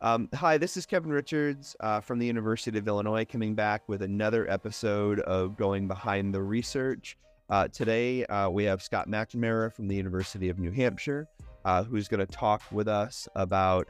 Hi, this is Kevin Richards from the University of Illinois, coming back with another episode of Going Behind the Research. Today, we have Scott McNamara from the University of New Hampshire, who's going to talk with us about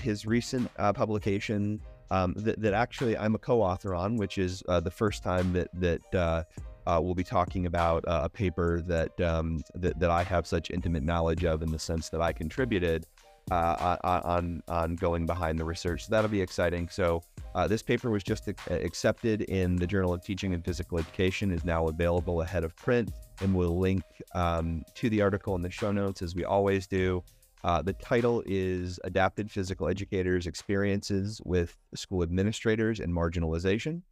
his recent publication that actually I'm a co-author on, which is the first time that we'll be talking about a paper that I have such intimate knowledge of, in the sense that I contributed on Going Behind the Research. So that'll be exciting. So this paper was just accepted in the Journal of Teaching in Physical Education, is now available ahead of print, and we'll link to the article in the show notes, as we always do. The title is Adapted Physical Educators' Experiences with School Administrators and Marginalization.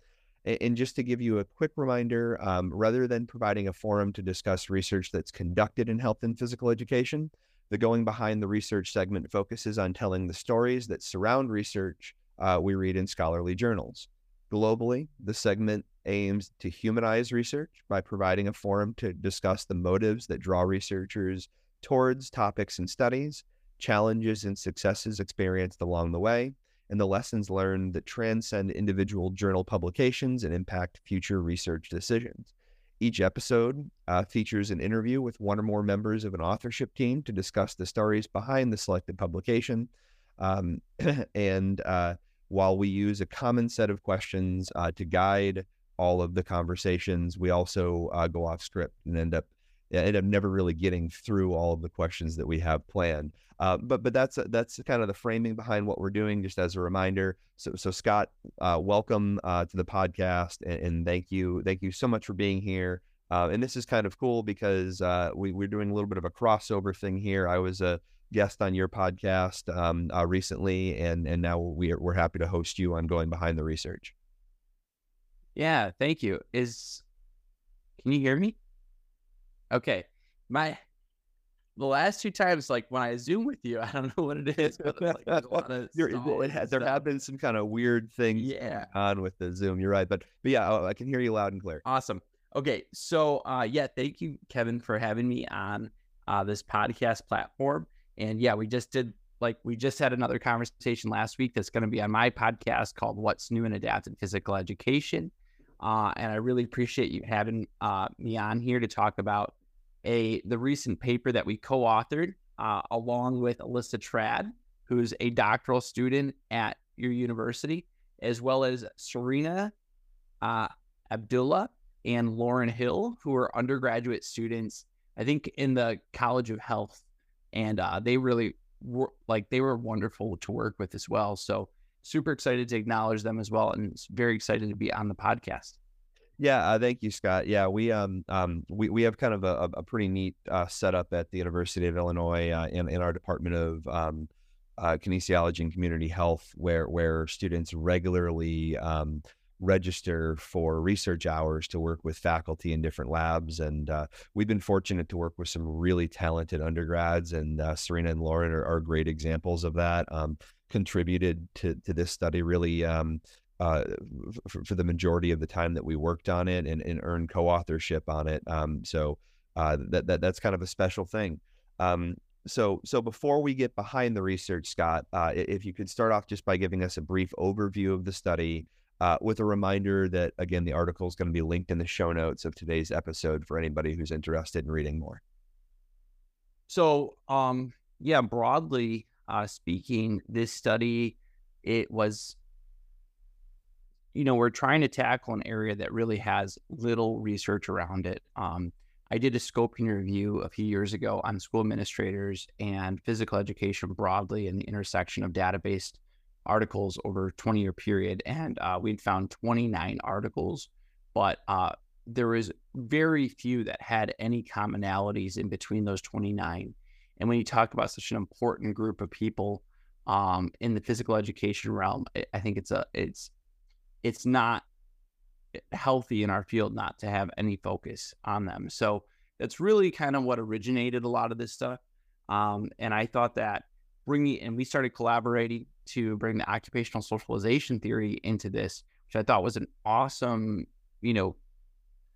And just to give you a quick reminder, rather than providing a forum to discuss research that's conducted in health and physical education, the Going Behind the Research segment focuses on telling the stories that surround research we read in scholarly journals. Globally, the segment aims to humanize research by providing a forum to discuss the motives that draw researchers towards topics and studies, challenges and successes experienced along the way, and the lessons learned that transcend individual journal publications and impact future research decisions. Each episode features an interview with one or more members of an authorship team to discuss the stories behind the selected publication. While we use a common set of questions to guide all of the conversations, we also go off script and end up never really getting through all of the questions that we have planned. But that's kind of the framing behind what we're doing, just as a reminder. So Scott, welcome to the podcast, and thank you so much for being here. And this is kind of cool because we're doing a little bit of a crossover thing here. I was a guest on your podcast recently, and now we're happy to host you on Going Behind the Research. Yeah, thank you. Can you hear me? Okay, the last two times, like when I Zoom with you, I don't know what it is, but it's like there's a lot of there have been some kind of weird things on with the Zoom. You're right, but yeah, I can hear you loud and clear. Awesome. Okay, so thank you, Kevin, for having me on this podcast platform. And yeah, we just had another conversation last week that's going to be on my podcast called "What's New in Adapted Physical Education," and I really appreciate you having me on here to talk about the recent paper that we co-authored along with Alyssa Trad, who's a doctoral student at your university, as well as Serena Abdullah and Lauren Hill, who are undergraduate students, I think, in the College of Health, and they really were wonderful to work with as well. So super excited to acknowledge them as well, and very excited to be on the podcast. Yeah, thank you, Scott. Yeah, we have kind of a pretty neat setup at the University of Illinois in our Department of Kinesiology and Community Health, where students regularly register for research hours to work with faculty in different labs. And we've been fortunate to work with some really talented undergrads, and Serena and Lauren are great examples of that. Contributed to this study really for the majority of the time that we worked on it, and earned co-authorship on it. That's kind of a special thing. So before we get behind the research, Scott, if you could start off just by giving us a brief overview of the study with a reminder that, again, the article is going to be linked in the show notes of today's episode for anybody who's interested in reading more. So, broadly speaking, this study, it was, we're trying to tackle an area that really has little research around it. I did a scoping review a few years ago on school administrators and physical education broadly, in the intersection of data-based articles over a 20-year period. And we'd found 29 articles, but there was very few that had any commonalities in between those 29. And when you talk about such an important group of people in the physical education realm, I think it's not healthy in our field not to have any focus on them. So that's really kind of what originated a lot of this stuff. And I thought that we started collaborating to bring the occupational socialization theory into this, which I thought was an awesome,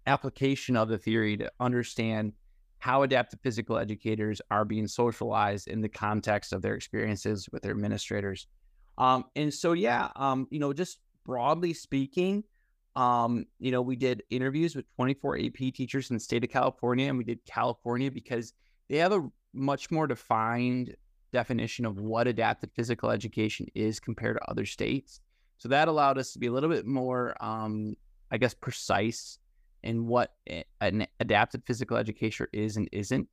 application of the theory to understand how adaptive physical educators are being socialized in the context of their experiences with their administrators. And so, yeah, just broadly speaking, we did interviews with 24 AP teachers in the state of California, and we did California because they have a much more defined definition of what adapted physical education is compared to other states. So that allowed us to be a little bit more, precise in what an adapted physical educator is and isn't.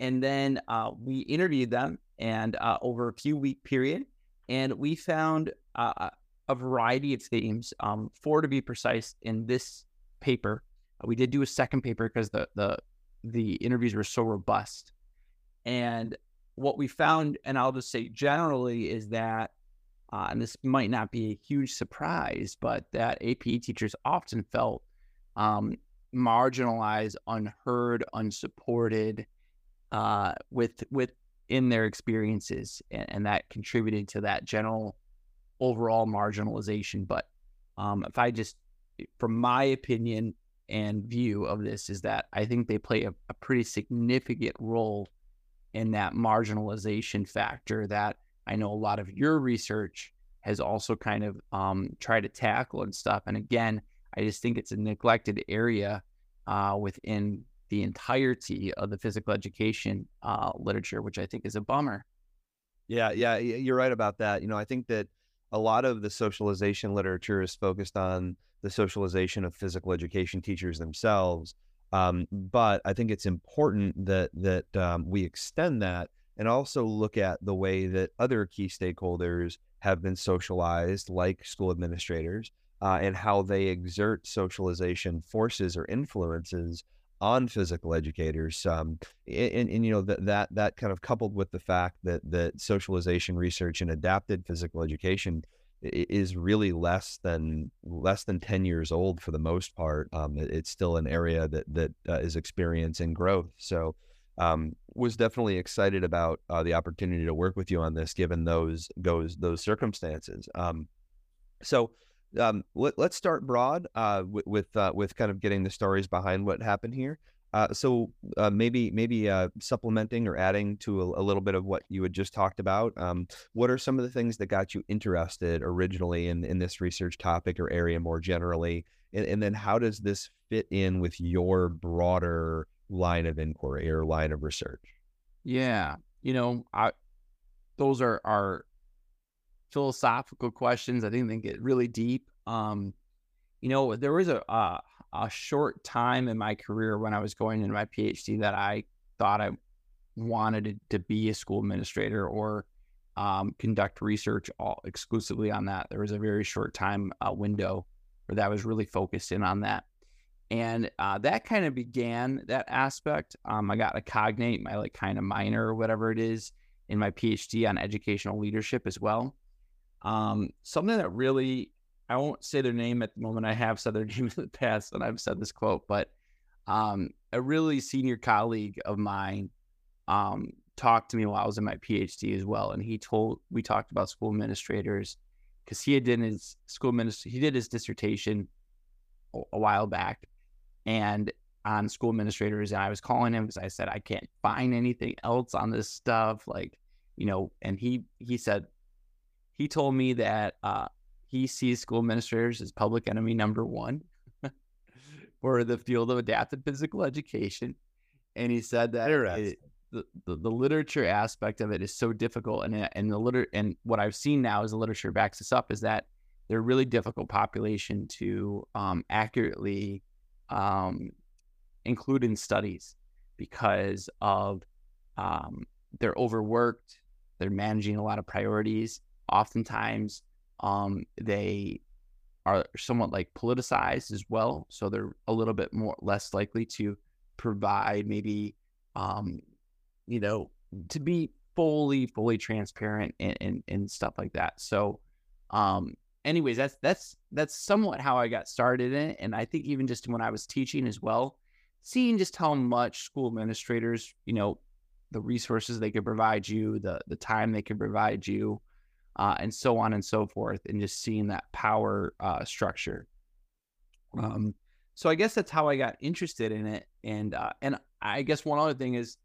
And then we interviewed them and over a few week period, and we found a variety of themes, four to be precise in this paper. We did do a second paper because the interviews were so robust. And what we found, and I'll just say generally, is that, and this might not be a huge surprise, but that APE teachers often felt marginalized, unheard, unsupported within their experiences. And that contributed to that general overall marginalization. But if I just, from my opinion and view of this, is that I think they play a pretty significant role in that marginalization factor that I know a lot of your research has also kind of tried to tackle and stuff. And again, I just think it's a neglected area within the entirety of the physical education literature, which I think is a bummer. Yeah, you're right about that. I think that a lot of the socialization literature is focused on the socialization of physical education teachers themselves. But I think it's important that we extend that and also look at the way that other key stakeholders have been socialized, like school administrators, and how they exert socialization forces or influences on physical educators. That kind of coupled with the fact that socialization research in adapted physical education is really less than 10 years old for the most part. It's still an area that is experiencing growth. So was definitely excited about the opportunity to work with you on this, given those circumstances. Let's start broad with kind of getting the stories behind what happened here. Maybe supplementing or adding to a little bit of what you had just talked about. What are some of the things that got you interested originally in this research topic or area more generally? And then how does this fit in with your broader line of inquiry or line of research? Yeah. Those are our philosophical questions. I think they get really deep. There was a short time in my career when I was going into my PhD that I thought I wanted to be a school administrator or conduct research all exclusively on that. There was a very short time window where that was really focused in on that. And that kind of began that aspect. I got a cognate, my kind of minor or whatever it is in my PhD on educational leadership as well. Something that really, I won't say their name at the moment. I have said their name in the past, and I've said this quote, but a really senior colleague of mine talked to me while I was in my PhD as well, and we talked about school administrators because he had done his dissertation a while back, and on school administrators. And I was calling him because I said I can't find anything else on this stuff, And he said he told me that. He sees school administrators as public enemy number one for the field of adapted physical education. And he said that the literature aspect of it is so difficult. And what I've seen now as the literature backs this up is that they're a really difficult population to accurately include in studies because of they're overworked. They're managing a lot of priorities. Oftentimes, they are somewhat politicized as well, so they're a little bit less likely to provide maybe to be fully transparent and stuff like that. So anyways, that's somewhat how I got started in it. And I think even just when I was teaching as well, seeing just how much school administrators, the resources they could provide you, the time they could provide you, and so on and so forth, and just seeing that power structure. So I guess that's how I got interested in it. And I guess one other thing is,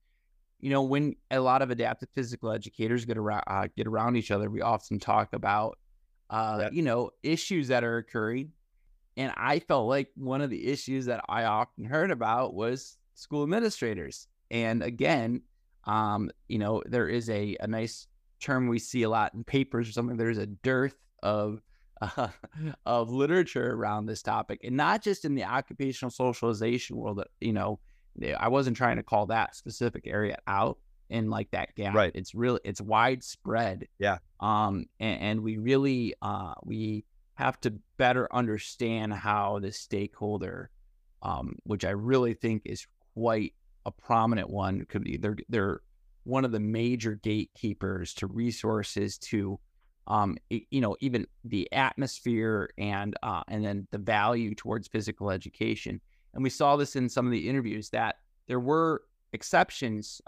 you know, when a lot of adaptive physical educators get around each other, we often talk about, you know, issues that are occurring. And I felt like one of the issues that I often heard about was school administrators. And again, you know, there is a nice term we see a lot in papers or something. There's a dearth of literature around this topic, and not just in the occupational socialization world. That, you know, I wasn't trying to call that specific area out in like that gap. Right. It's really, it's widespread. Yeah. And we really, we have to better understand how the stakeholder, which I really think is quite a prominent one, could be they're one of the major gatekeepers to resources, to you know, even the atmosphere and then the value towards physical education. And we saw this in some of the interviews that there were exceptions,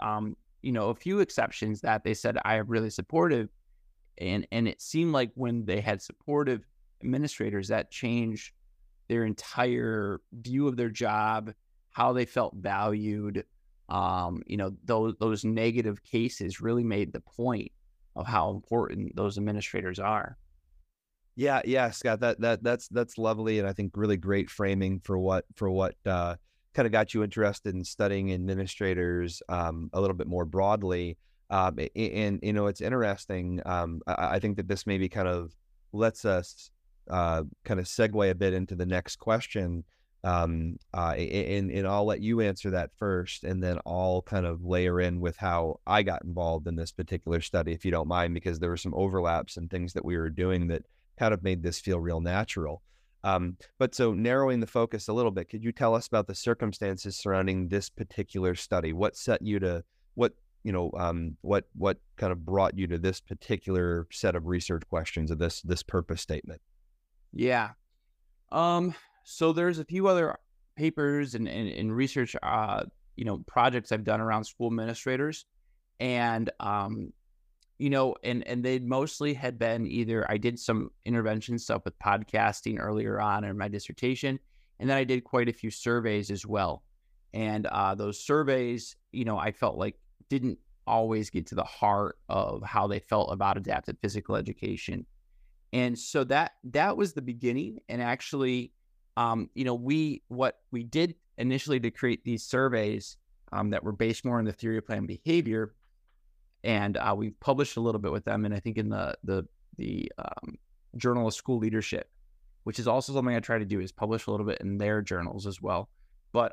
you know, a few exceptions that they said, I am really supportive. And it seemed like when they had supportive administrators, that changed their entire view of their job, how they felt valued. You know, those negative cases really made the point of how important those administrators are. Yeah. Yeah. Scott, that's lovely. And I think really great framing for what kind of got you interested in studying administrators, a little bit more broadly. And you know, it's interesting. I think that this maybe kind of lets us, kind of segue a bit into the next question. And I'll let you answer that first, and then I'll kind of layer in with how I got involved in this particular study, if you don't mind, because there were some overlaps and things that we were doing that kind of made this feel real natural. But so narrowing the focus a little bit, could you tell us about the circumstances surrounding this particular study? What set you to what kind of brought you to this particular set of research questions of this purpose statement? Yeah. So there's a few other papers and research, you know, projects I've done around school administrators, and, you know, and they mostly had been either, I did some intervention stuff with podcasting earlier on in my dissertation, and then I did quite a few surveys as well. And those surveys, you know, I felt like didn't always get to the heart of how they felt about adaptive physical education. And so that was the beginning. And actually, you know, what we did initially to create these surveys that were based more on the theory of planned behavior, and we published a little bit with them, and I think in the Journal of School Leadership, which is also something I try to do, is publish a little bit in their journals as well. But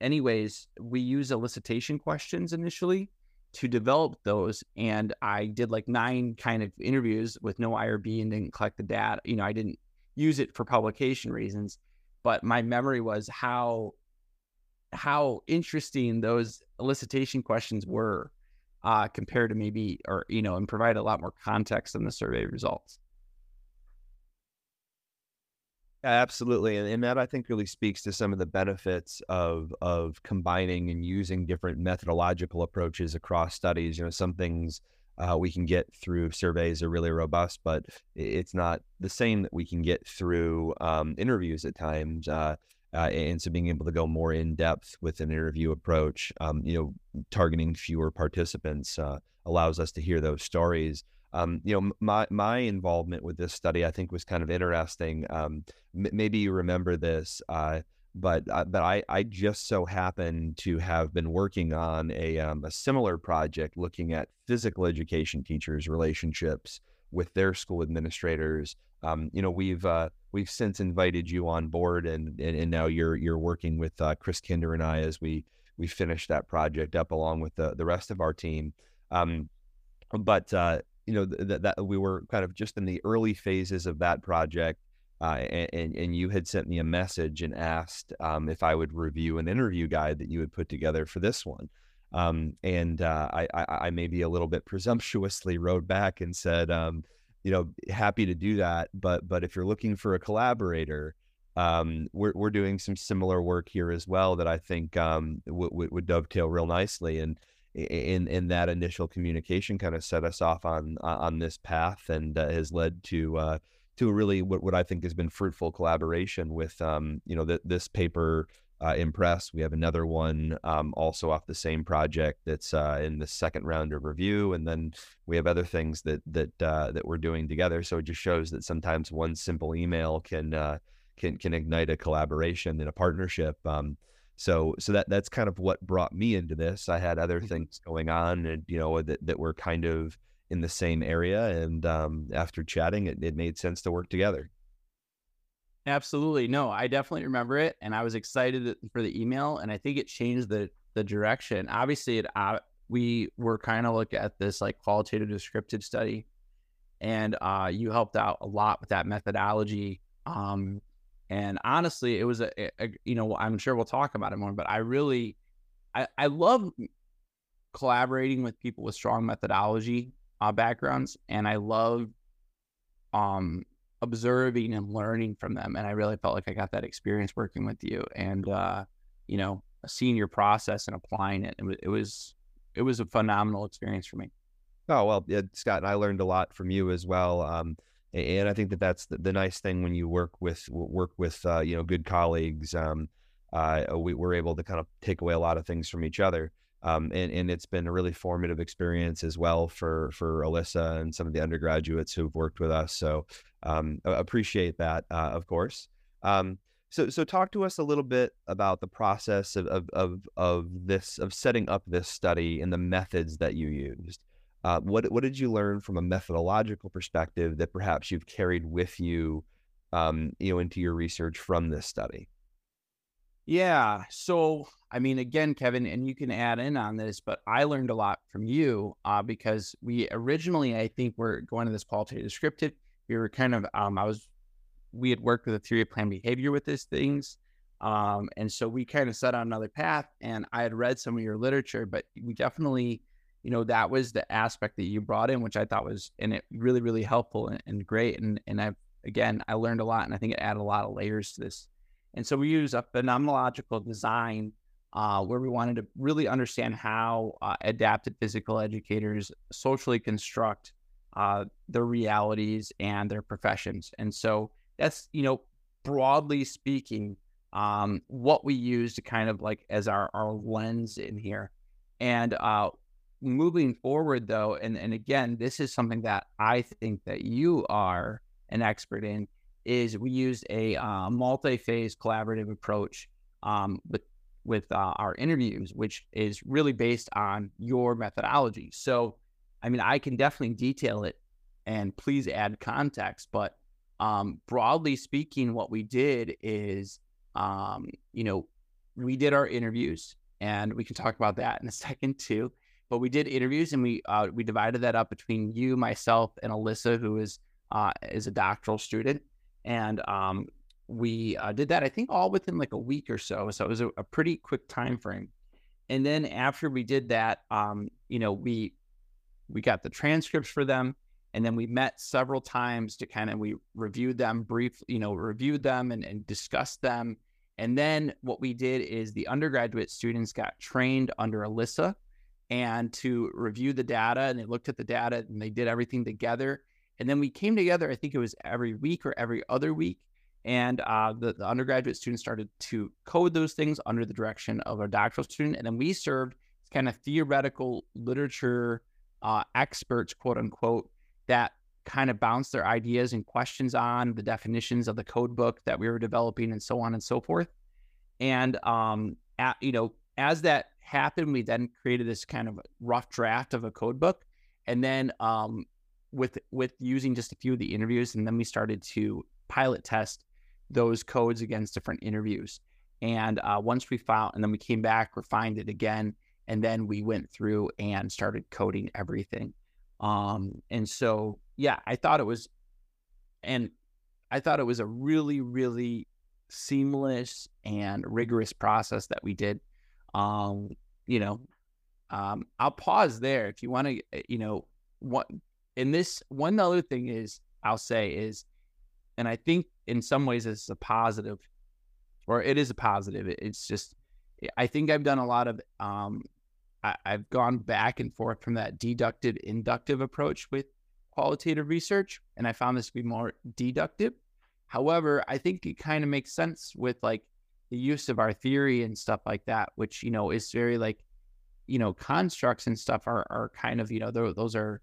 anyways, we use elicitation questions initially to develop those, and I did like 9 kind of interviews with no IRB and didn't collect the data. You know, I didn't use it for publication reasons, but my memory was how interesting those elicitation questions were compared to maybe, or, you know, and provide a lot more context than the survey results. Absolutely. And that I think really speaks to some of the benefits of combining and using different methodological approaches across studies. You know, some things we can get through surveys are really robust, but it's not the same that we can get through interviews at times. And so being able to go more in depth with an interview approach, you know, targeting fewer participants allows us to hear those stories. You know, my involvement with this study, I think, was kind of interesting. Maybe you remember this, but I just so happened to have been working on a similar project looking at physical education teachers' relationships with their school administrators. You know, we've since invited you on board, and now you're working with Chris Kinder and I as we finish that project up along with the rest of our team. But you know, that we were kind of just in the early phases of that project. And you had sent me a message and asked if I would review an interview guide that you had put together for this one. I maybe a little bit presumptuously wrote back and said, you know, happy to do that. But if you're looking for a collaborator, we're doing some similar work here as well that I think would dovetail real nicely. And in that initial communication kind of set us off on this path, and has led to really what I think has been fruitful collaboration with, you know, this paper impressed. We have another one also off the same project that's in the second round of review, and then we have other things that we're doing together. So it just shows that sometimes one simple email can ignite a collaboration and a partnership. So that's kind of what brought me into this. I had other things going on, and that were kind of in the same area, and after chatting, it made sense to work together. Absolutely. No, I definitely remember it, and I was excited for the email, and I think it changed the direction. Obviously, we were kind of looking at this like qualitative descriptive study, and you helped out a lot with that methodology. And honestly, it was I'm sure we'll talk about it more, but I love collaborating with people with strong methodology backgrounds, and I love observing and learning from them. And I really felt like I got that experience working with you and, seeing your process and applying it. It was a phenomenal experience for me. Oh, well, yeah, Scott, I learned a lot from you as well. And I think that's the nice thing when you work with good colleagues. We're able to kind of take away a lot of things from each other. And it's been a really formative experience as well for Alyssa and some of the undergraduates who've worked with us. So appreciate that, of course. So talk to us a little bit about the process of setting up this study and the methods that you used. What did you learn from a methodological perspective that perhaps you've carried with you, into your research from this study? Yeah. So, I mean, again, Kevin, and you can add in on this, but I learned a lot from you because we originally, I think, were going to this qualitative descriptive. We were kind of, we had worked with a theory of planned behavior with these things. And so we kind of set on another path, and I had read some of your literature, but we definitely, that was the aspect that you brought in, which I thought was, and it really, really helpful and great. And I learned a lot, and I think it added a lot of layers to this. And so we use a phenomenological design where we wanted to really understand how adapted physical educators socially construct their realities and their professions. And so that's, broadly speaking, what we use to kind of like as our lens in here. And moving forward, though, and again, this is something that I think that you are an expert in, is we used a multi-phase collaborative approach with our interviews, which is really based on your methodology. So, I mean, I can definitely detail it and please add context, but broadly speaking, what we did is, we did our interviews, and we can talk about that in a second too, but we did interviews, and we divided that up between you, myself, and Alyssa, who is a doctoral student. And we did that, I think, all within like a week or so. So it was a pretty quick time frame. And then after we did that, we got the transcripts for them, and then we met several times to we reviewed them briefly, reviewed them and discussed them. And then what we did is the undergraduate students got trained under Alyssa and to review the data, and they looked at the data, and they did everything together. And then we came together, I think it was every week or every other week. And the undergraduate students started to code those things under the direction of a doctoral student. And then we served kind of theoretical literature experts, quote unquote, that kind of bounced their ideas and questions on the definitions of the code book that we were developing and so on and so forth. And, as that happened, we then created this kind of rough draft of a code book. And then, with using just a few of the interviews, and then we started to pilot test those codes against different interviews. And once we found, and then we came back, refined it again, and then we went through and started coding everything. And so, yeah, I thought it was a really, really seamless and rigorous process that we did. I'll pause there if you want to, And this one other thing is, I'll say is, and I think in some ways this is a positive, or it is a positive. It's just, I think I've done a lot of, I've gone back and forth from that deductive inductive approach with qualitative research, and I found this to be more deductive. However, I think it kind of makes sense with like the use of our theory and stuff like that, which, you know, is very like, you know, constructs and stuff are kind of, you know, those are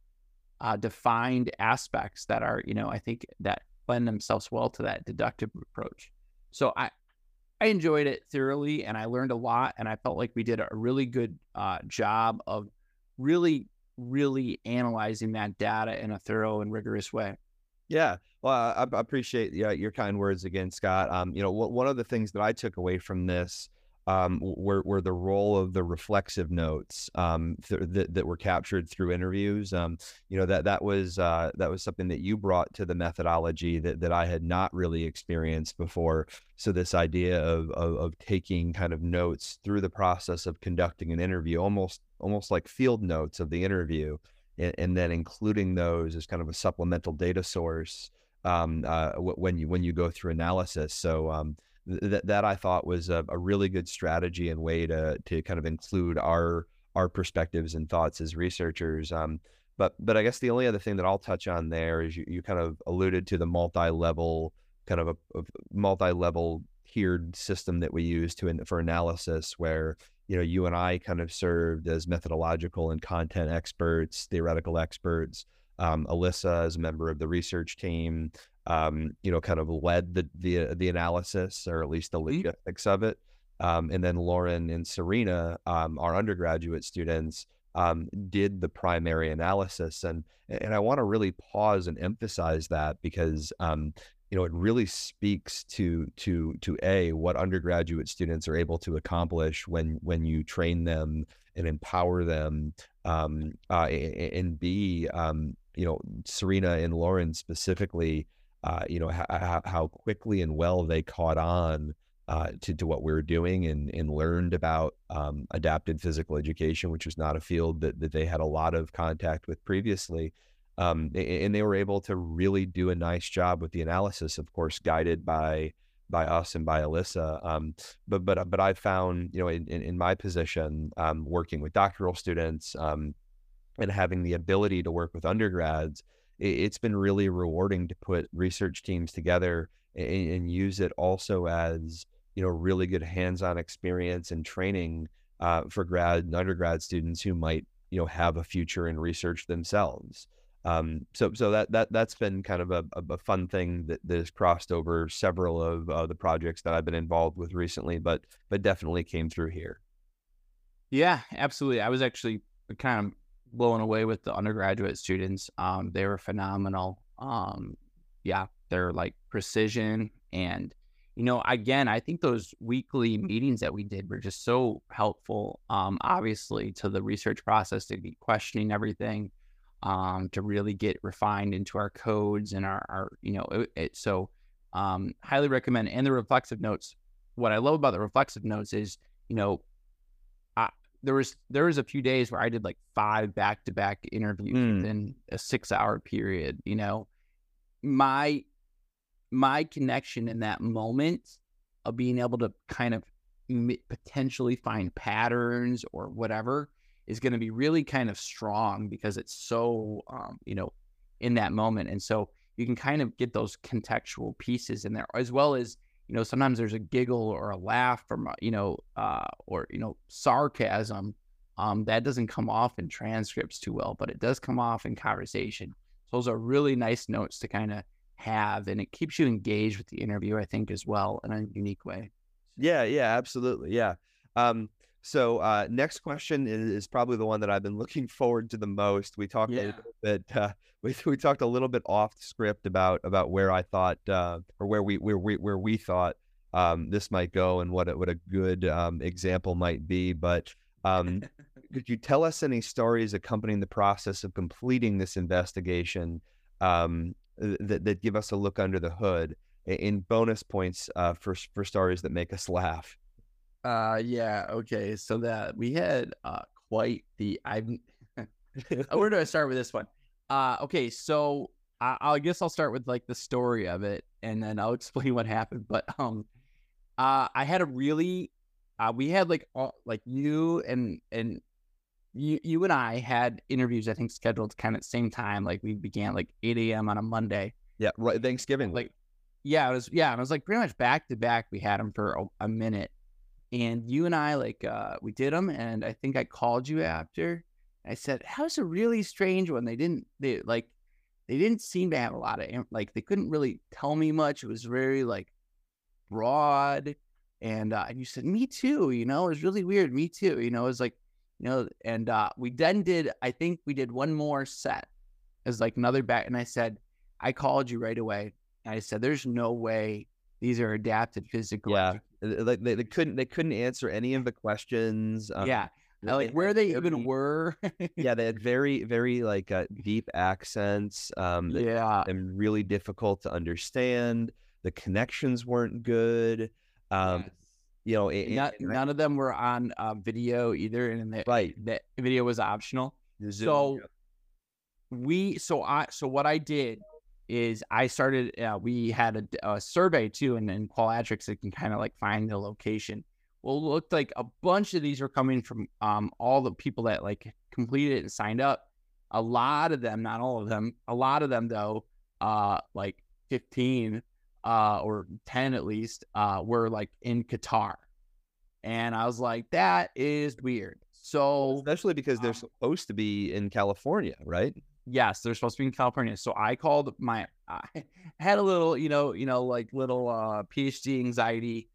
defined aspects that are, you know, I think that lend themselves well to that deductive approach. So I enjoyed it thoroughly, and I learned a lot, and I felt like we did a really good job of really analyzing that data in a thorough and rigorous way. Yeah. Well, I appreciate your kind words again, Scott. You know, one of the things that I took away from this were the role of the reflexive notes that were captured through interviews. You know, that was something that you brought to the methodology that I had not really experienced before. So this idea of taking kind of notes through the process of conducting an interview, almost like field notes of the interview, and then including those as kind of a supplemental data source when you go through analysis. So that I thought was a really good strategy and way to kind of include our perspectives and thoughts as researchers. But I guess the only other thing that I'll touch on there is you kind of alluded to the multi-level kind of a multi-level tiered system that we use for analysis, where, you know, you and I kind of served as methodological and content experts, theoretical experts. Alyssa, as a member of the research team, you know, kind of led the analysis, or at least the logistics of it. And then Lauren and Serena, our undergraduate students, did the primary analysis. And I want to really pause and emphasize that, because, you know, it really speaks to what undergraduate students are able to accomplish when you train them and empower them, and B, you know, Serena and Lauren specifically, you know, how quickly and well they caught on to what we were doing, and learned about adapted physical education, which was not a field that they had a lot of contact with previously. And they were able to really do a nice job with the analysis, of course, guided by us and by Alyssa. But I found, you know, in my position, working with doctoral students, and having the ability to work with undergrads, it's been really rewarding to put research teams together and use it also as, you know, really good hands-on experience and training for grad and undergrad students who might, you know, have a future in research themselves. So that's been kind of a fun thing that has crossed over several of the projects that I've been involved with recently, but definitely came through here. Yeah, absolutely. I was actually kind of blown away with the undergraduate students. They were phenomenal. Yeah, they're like precision, and, you know, again, I think those weekly meetings that we did were just so helpful. Obviously, to the research process, to be questioning everything. To really get refined into our codes and our you know, so highly recommend. And the reflexive notes, what I love about the reflexive notes is, you know, there was a few days where I did like 5 back-to-back interviews within a 6-hour period. You know, my connection in that moment of being able to kind of potentially find patterns or whatever is going to be really kind of strong, because it's so, you know, in that moment. And so you can kind of get those contextual pieces in there, as well as, you know, sometimes there's a giggle or a laugh from, you know, or, you know, sarcasm. That doesn't come off in transcripts too well, but it does come off in conversation. So those are really nice notes to kind of have, and it keeps you engaged with the interview, I think, as well, in a unique way. Yeah, absolutely. Yeah. So next question is probably the one that I've been looking forward to the most. We talked a little bit. We talked a little bit off script about where I thought or where we thought this might go, and what a good example might be. But could you tell us any stories accompanying the process of completing this investigation that give us a look under the hood, in bonus points for stories that make us laugh? Yeah. Okay. So that we had quite the. Where do I start with this one? Okay. So I guess I'll start with like the story of it, and then I'll explain what happened. But I had a really. We had like you and you and I had interviews, I think, scheduled kind of at the same time. Like we began like 8 a.m. on a Monday. Yeah. Right. Thanksgiving. Like. Yeah, it was. Yeah, and it was like pretty much back to back. We had them for a minute, and you and I we did them, and I think I called you after. I said, "That was a really strange one. They didn't seem to have a lot of, they couldn't really tell me much. It was very broad." And you said, "Me too," it was really weird. "Me too," it was and we then did, I think we did one more set as another back. And I said, I called you right away. And I said, there's no way these are adapted physically. Yeah. They couldn't answer any of the questions. Yeah. Where they even were. Yeah, they had very, very deep accents. Yeah, and really difficult to understand. The connections weren't good. Yes. None of them were on video either, and that video was optional. So what I did is I started. We had a survey too, and in Qualatrics it can kind of find the location. Well, it looked like a bunch of these were coming from all the people that completed it and signed up. A lot of them, not all of them, a lot of them though, 15 or 10 at least, were in Qatar. And I was like, that is weird. So especially because they're supposed to be in California, right? Yes, they're supposed to be in California. So I called I had a little, little PhD anxiety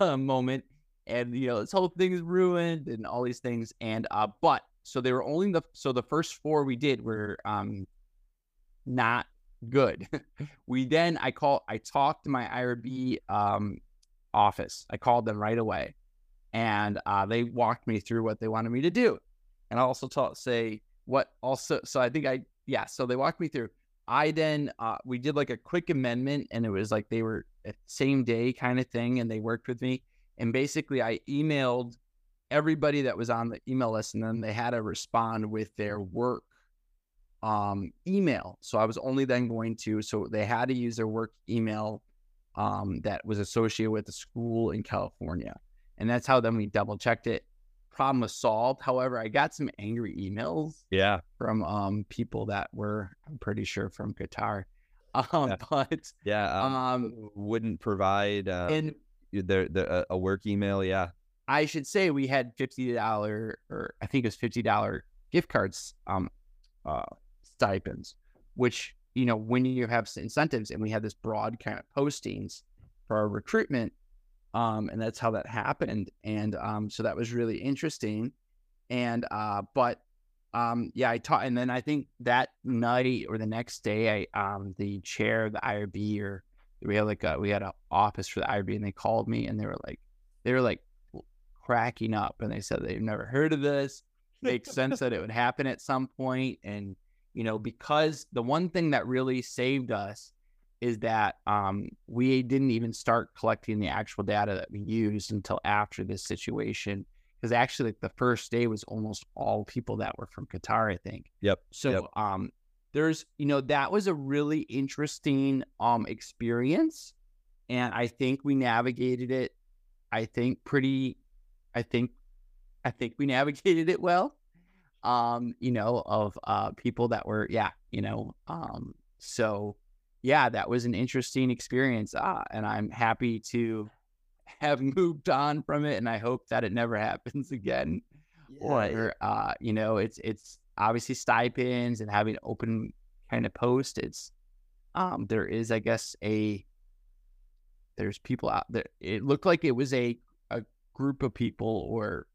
moment. And this whole thing is ruined and all these things. And so they were only the first four we did were not good. I talked to my IRB office. I called them right away, and they walked me through what they wanted me to do. And I also so they walked me through. I then we did a quick amendment, and it was they were same day kind of thing, and they worked with me. And basically, I emailed everybody that was on the email list, and then they had to respond with their work email. So I was only then so they had to use their work email that was associated with the school in California. And that's how then we double-checked it. Problem was solved. However, I got some angry emails from people that were, I'm pretty sure, from Qatar. Wouldn't provide... a work email. Yeah, I should say we had $50 or I think it was $50 gift cards, stipends, which when you have incentives, and we had this broad kind of postings for our recruitment, and that's how that happened. And so that was really interesting. And I taught, and then I think that night or the next day, I the chair of the IRB or we had an office for the IRB, and they called me, and they were cracking up, and they said they've never heard of this. Makes sense that it would happen at some point. And, because the one thing that really saved us is that we didn't even start collecting the actual data that we used until after this situation. Because actually the first day was almost all people that were from Qatar, I think. Yep. So, yep. That was a really interesting experience, and I think we navigated it. I think we navigated it well. People that were, that was an interesting experience, and I'm happy to have moved on from it, and I hope that it never happens again. Yeah. It's obviously stipends and having open kind of post, it's there is, I guess, there's people out there. It looked like it was a group of people or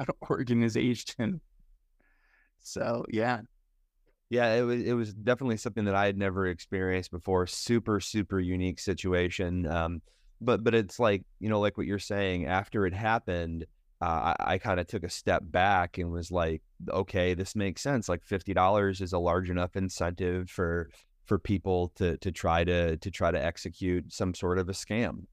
an organization. So yeah, it was definitely something that I had never experienced before. Super, super unique situation. But it's like what you're saying, after it happened, I kind of took a step back and was like, okay, this makes sense. $50 is a large enough incentive for people to try to execute some sort of a scam.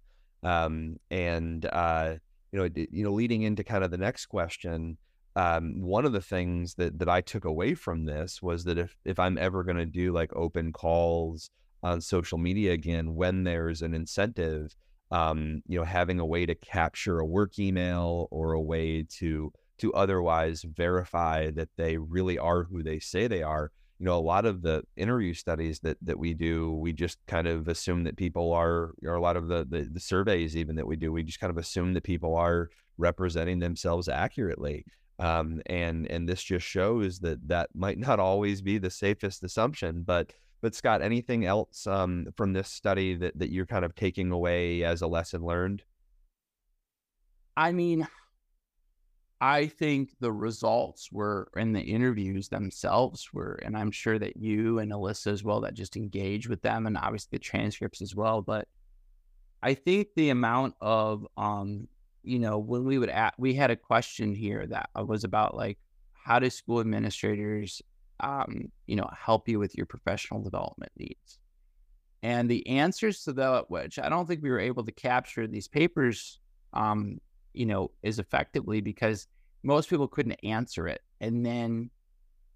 Leading into kind of the next question, one of the things that I took away from this was that if I'm ever going to do open calls on social media again, when there's an incentive, having a way to capture a work email or a way to otherwise verify that they really are who they say they are you know, a lot of the interview studies that we do, we just kind of assume that people are, or a lot of the surveys even that we do, we just kind of assume that people are representing themselves accurately. And this just shows that might not always be the safest assumption, but Scott, anything else, from this study that you're kind of taking away as a lesson learned? I mean, I think the results were in the interviews themselves and I'm sure that you and Alyssa as well, that just engage with them, and obviously the transcripts as well. But I think the amount of, you know, when we had a question here that was about like, how do school administrators, you know, help you with your professional development needs? And the answers to that, which I don't think we were able to capture in these papers, you know, is effectively because most people couldn't answer it. And then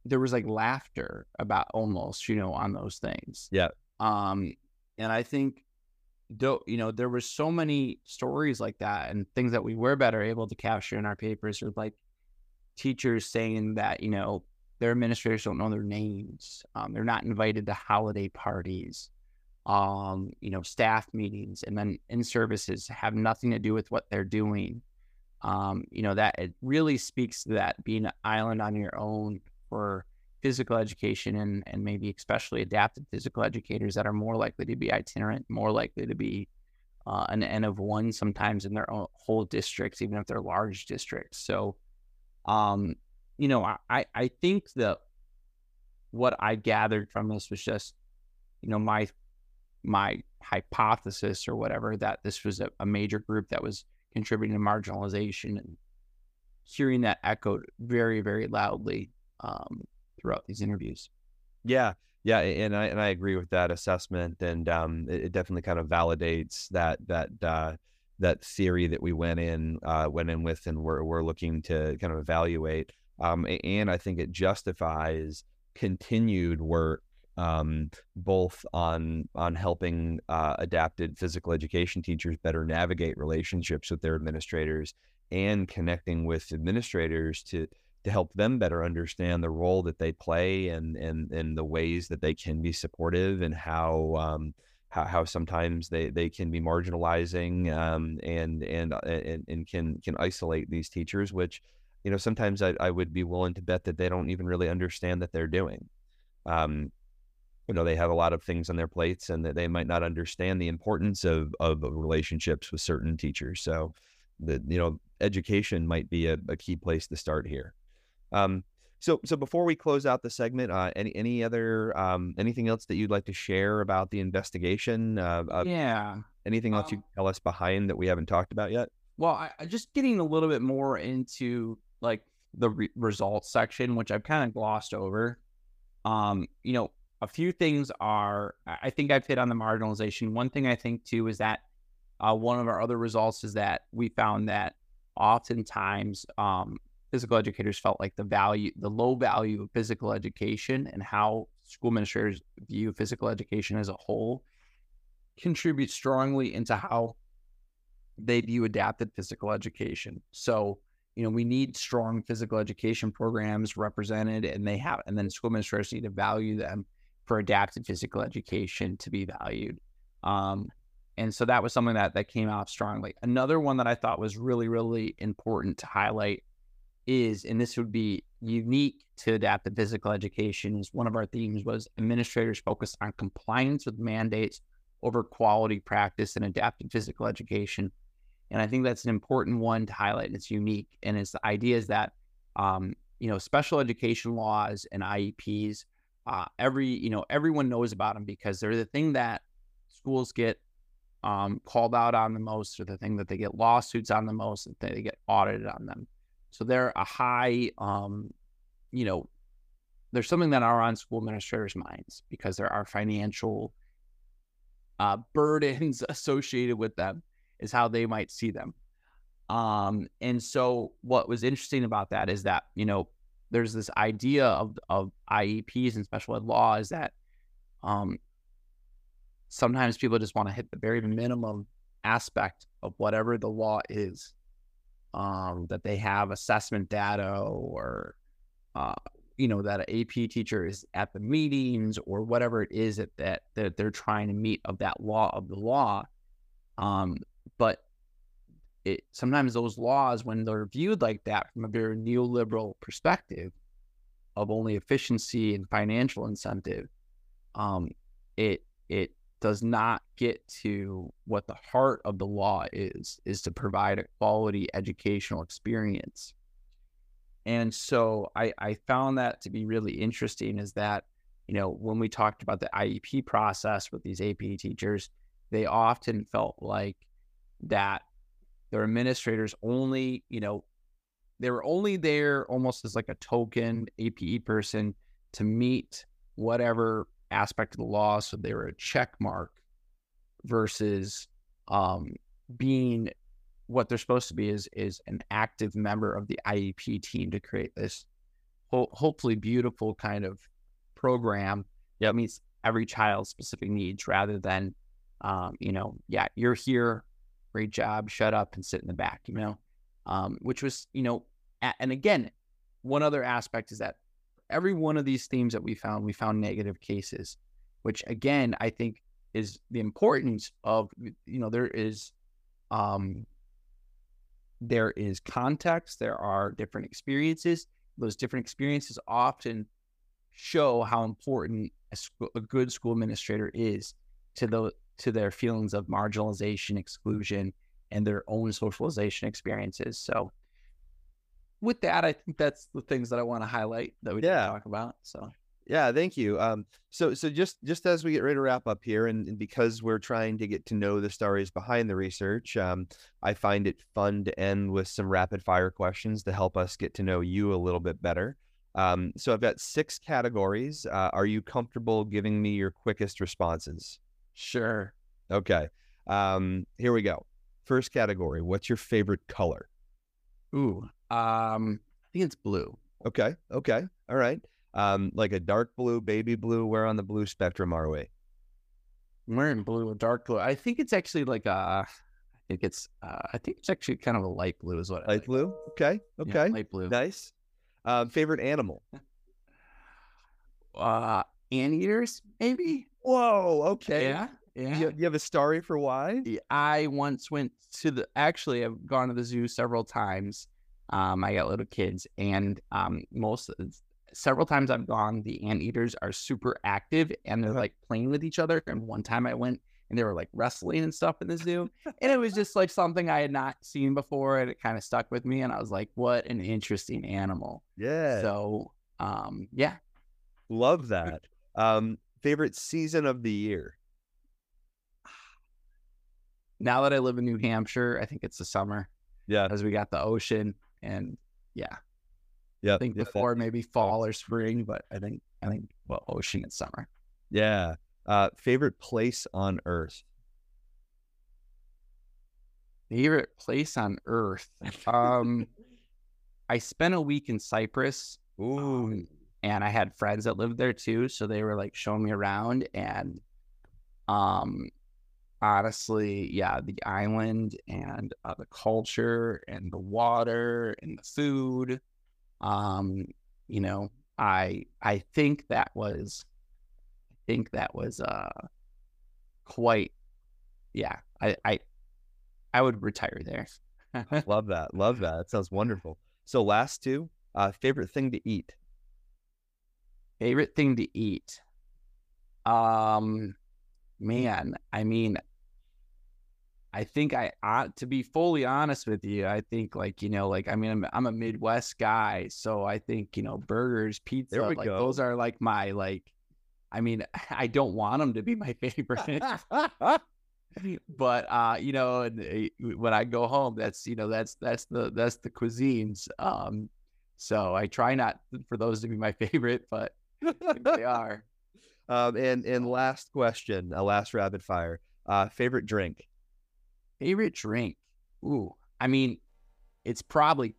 there was like laughter about almost, you know, on those things. Yeah. And I think, though, you know, there were so many stories like that and things that we were better able to capture in our papers, with like teachers saying that, you know, their administrators don't know their names. They're not invited to holiday parties, you know, staff meetings, and then in services have nothing to do with what they're doing. You know, that it really speaks to that being an island on your own for physical education, and maybe especially adapted physical educators that are more likely to be itinerant, more likely to be an N of one sometimes in their own whole districts, even if they're large districts. So, you know, I think that what I gathered from this was just, you know, my hypothesis or whatever, that this was a major group that was contributing to marginalization, and hearing that echoed very, very loudly throughout these interviews. Yeah. And I agree with that assessment. And it definitely kind of validates that theory that we went in with, and we're looking to kind of evaluate. And I think it justifies continued work, both on helping adapted physical education teachers better navigate relationships with their administrators, and connecting with administrators to help them better understand the role that they play, and the ways that they can be supportive, and how sometimes they can be marginalizing, and can isolate these teachers, which, you know, sometimes I would be willing to bet that they don't even really understand that they're doing. You know, they have a lot of things on their plates, and that they might not understand the importance of relationships with certain teachers. So that, you know, education might be a key place to start here. So before we close out the segment, any other, anything else that you'd like to share about the investigation? Yeah. Anything else you can tell us behind that we haven't talked about yet? Well, I just getting a little bit more into like the results section, which I've kind of glossed over. You know, a few things are, I think I've hit on the marginalization. One thing I think too is that one of our other results is that we found that oftentimes physical educators felt like the low value of physical education, and how school administrators view physical education as a whole, contributes strongly into how they view adapted physical education. So, you know, we need strong physical education programs represented, and then school administrators need to value them for adapted physical education to be valued. And so that was something that came out strongly. Another one that I thought was really, really important to highlight is, and this would be unique to adapted physical education, is one of our themes was administrators focused on compliance with mandates over quality practice in adapted physical education. And I think that's an important one to highlight, and it's unique. And it's the idea is that, you know, special education laws and IEPs, everyone knows about them because they're the thing that schools get called out on the most, or the thing that they get lawsuits on the most, and they get audited on them. So they're a high, you know, there's something that are on school administrators' minds because there are financial burdens associated with them, is how they might see them. And so what was interesting about that is that, you know, there's this idea of IEPs and special ed law is that sometimes people just want to hit the very minimum aspect of whatever the law is, that they have assessment data or you know, that an AP teacher is at the meetings or whatever it is that they're trying to meet of that law of the law. But sometimes those laws, when they're viewed like that from a very neoliberal perspective of only efficiency and financial incentive, it does not get to what the heart of the law is to provide a quality educational experience. And so I found that to be really interesting, is that, you know, when we talked about the IEP process with these AP teachers, they often felt like that their administrators only, you know, they were only there almost as like a token APE person to meet whatever aspect of the law. So they were a check mark versus being what they're supposed to be is an active member of the IEP team to create this hopefully beautiful kind of program that meets every child's specific needs, rather than, you know, yeah, you're here, great job, shut up and sit in the back, you know, which was, you know, and again, one other aspect is that every one of these themes that we found negative cases, which again, I think is the importance of, you know, there is context, there are different experiences. Those different experiences often show how important a good school administrator is to their feelings of marginalization, exclusion, and their own socialization experiences. So with that, I think that's the things that I want to highlight that we didn't talk about. So yeah, thank you. So just as we get ready to wrap up here, and because we're trying to get to know the stories behind the research, I find it fun to end with some rapid fire questions to help us get to know you a little bit better. So I've got 6 categories. Are you comfortable giving me your quickest responses? Sure. Okay. Here we go. First category. What's your favorite color? Ooh. I think it's blue. Okay. Okay. All right. Like a dark blue, baby blue. Where on the blue spectrum are we? We're in blue or dark blue. I think it's actually like a, I think it's actually kind of a light blue is what I like. Light blue? Okay. Okay. Yeah, light blue. Nice. Favorite animal? Anteaters, maybe? Whoa. Okay. Yeah. Yeah. Do you have a story for why? I once went to I've gone to the zoo several times. I got little kids, and several times I've gone, the anteaters are super active and they're like playing with each other. And one time I went and they were like wrestling and stuff in the zoo. And it was just like something I had not seen before, and it kind of stuck with me. And I was like, what an interesting animal. Yeah. So, yeah. Love that. Favorite season of the year? Now that I live in New Hampshire, I think it's the summer. Yeah. Because we got the ocean, and yeah. Yeah. I think before maybe fall or spring, but I think ocean and summer. Yeah. Favorite place on earth? Favorite place on earth. I spent a week in Cyprus. Ooh. And I had friends that lived there too, so they were like showing me around, and honestly, yeah, the island and the culture and the water and the food. You know, I think that was quite, yeah. I would retire there. Love that. Love that. It sounds wonderful. So last two, favorite thing to eat. Favorite thing to eat. Man, I mean, I think I ought to be fully honest with you. I think, like, you know, like, I mean, I'm a Midwest guy, so I think, you know, burgers, pizza, there we like go. Those are like my, like, I mean, I don't want them to be my favorite, but, you know, when I go home, that's, you know, that's the cuisines. So I try not for those to be my favorite, but they are. And last question, last rapid fire, favorite drink. Favorite drink? Ooh, I mean, it's probably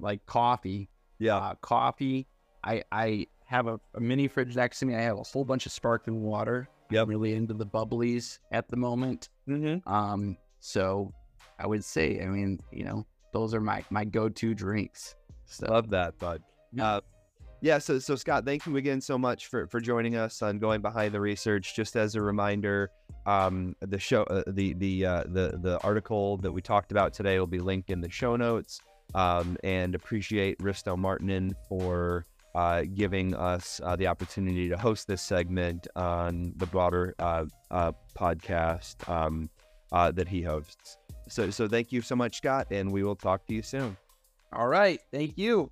like coffee. Yeah, coffee. I have a mini fridge next to me. I have a whole bunch of sparkling water. Yeah, I'm really into the bubblies at the moment. Mm-hmm. So I would say, I mean, you know, those are my go-to drinks. So. Love that, bud. Yeah, so Scott, thank you again so much for joining us on Going Behind the Research. Just as a reminder, the show, the article that we talked about today will be linked in the show notes. And appreciate Risto Martinen for giving us the opportunity to host this segment on the broader podcast that he hosts. So thank you so much, Scott, and we will talk to you soon. All right, thank you.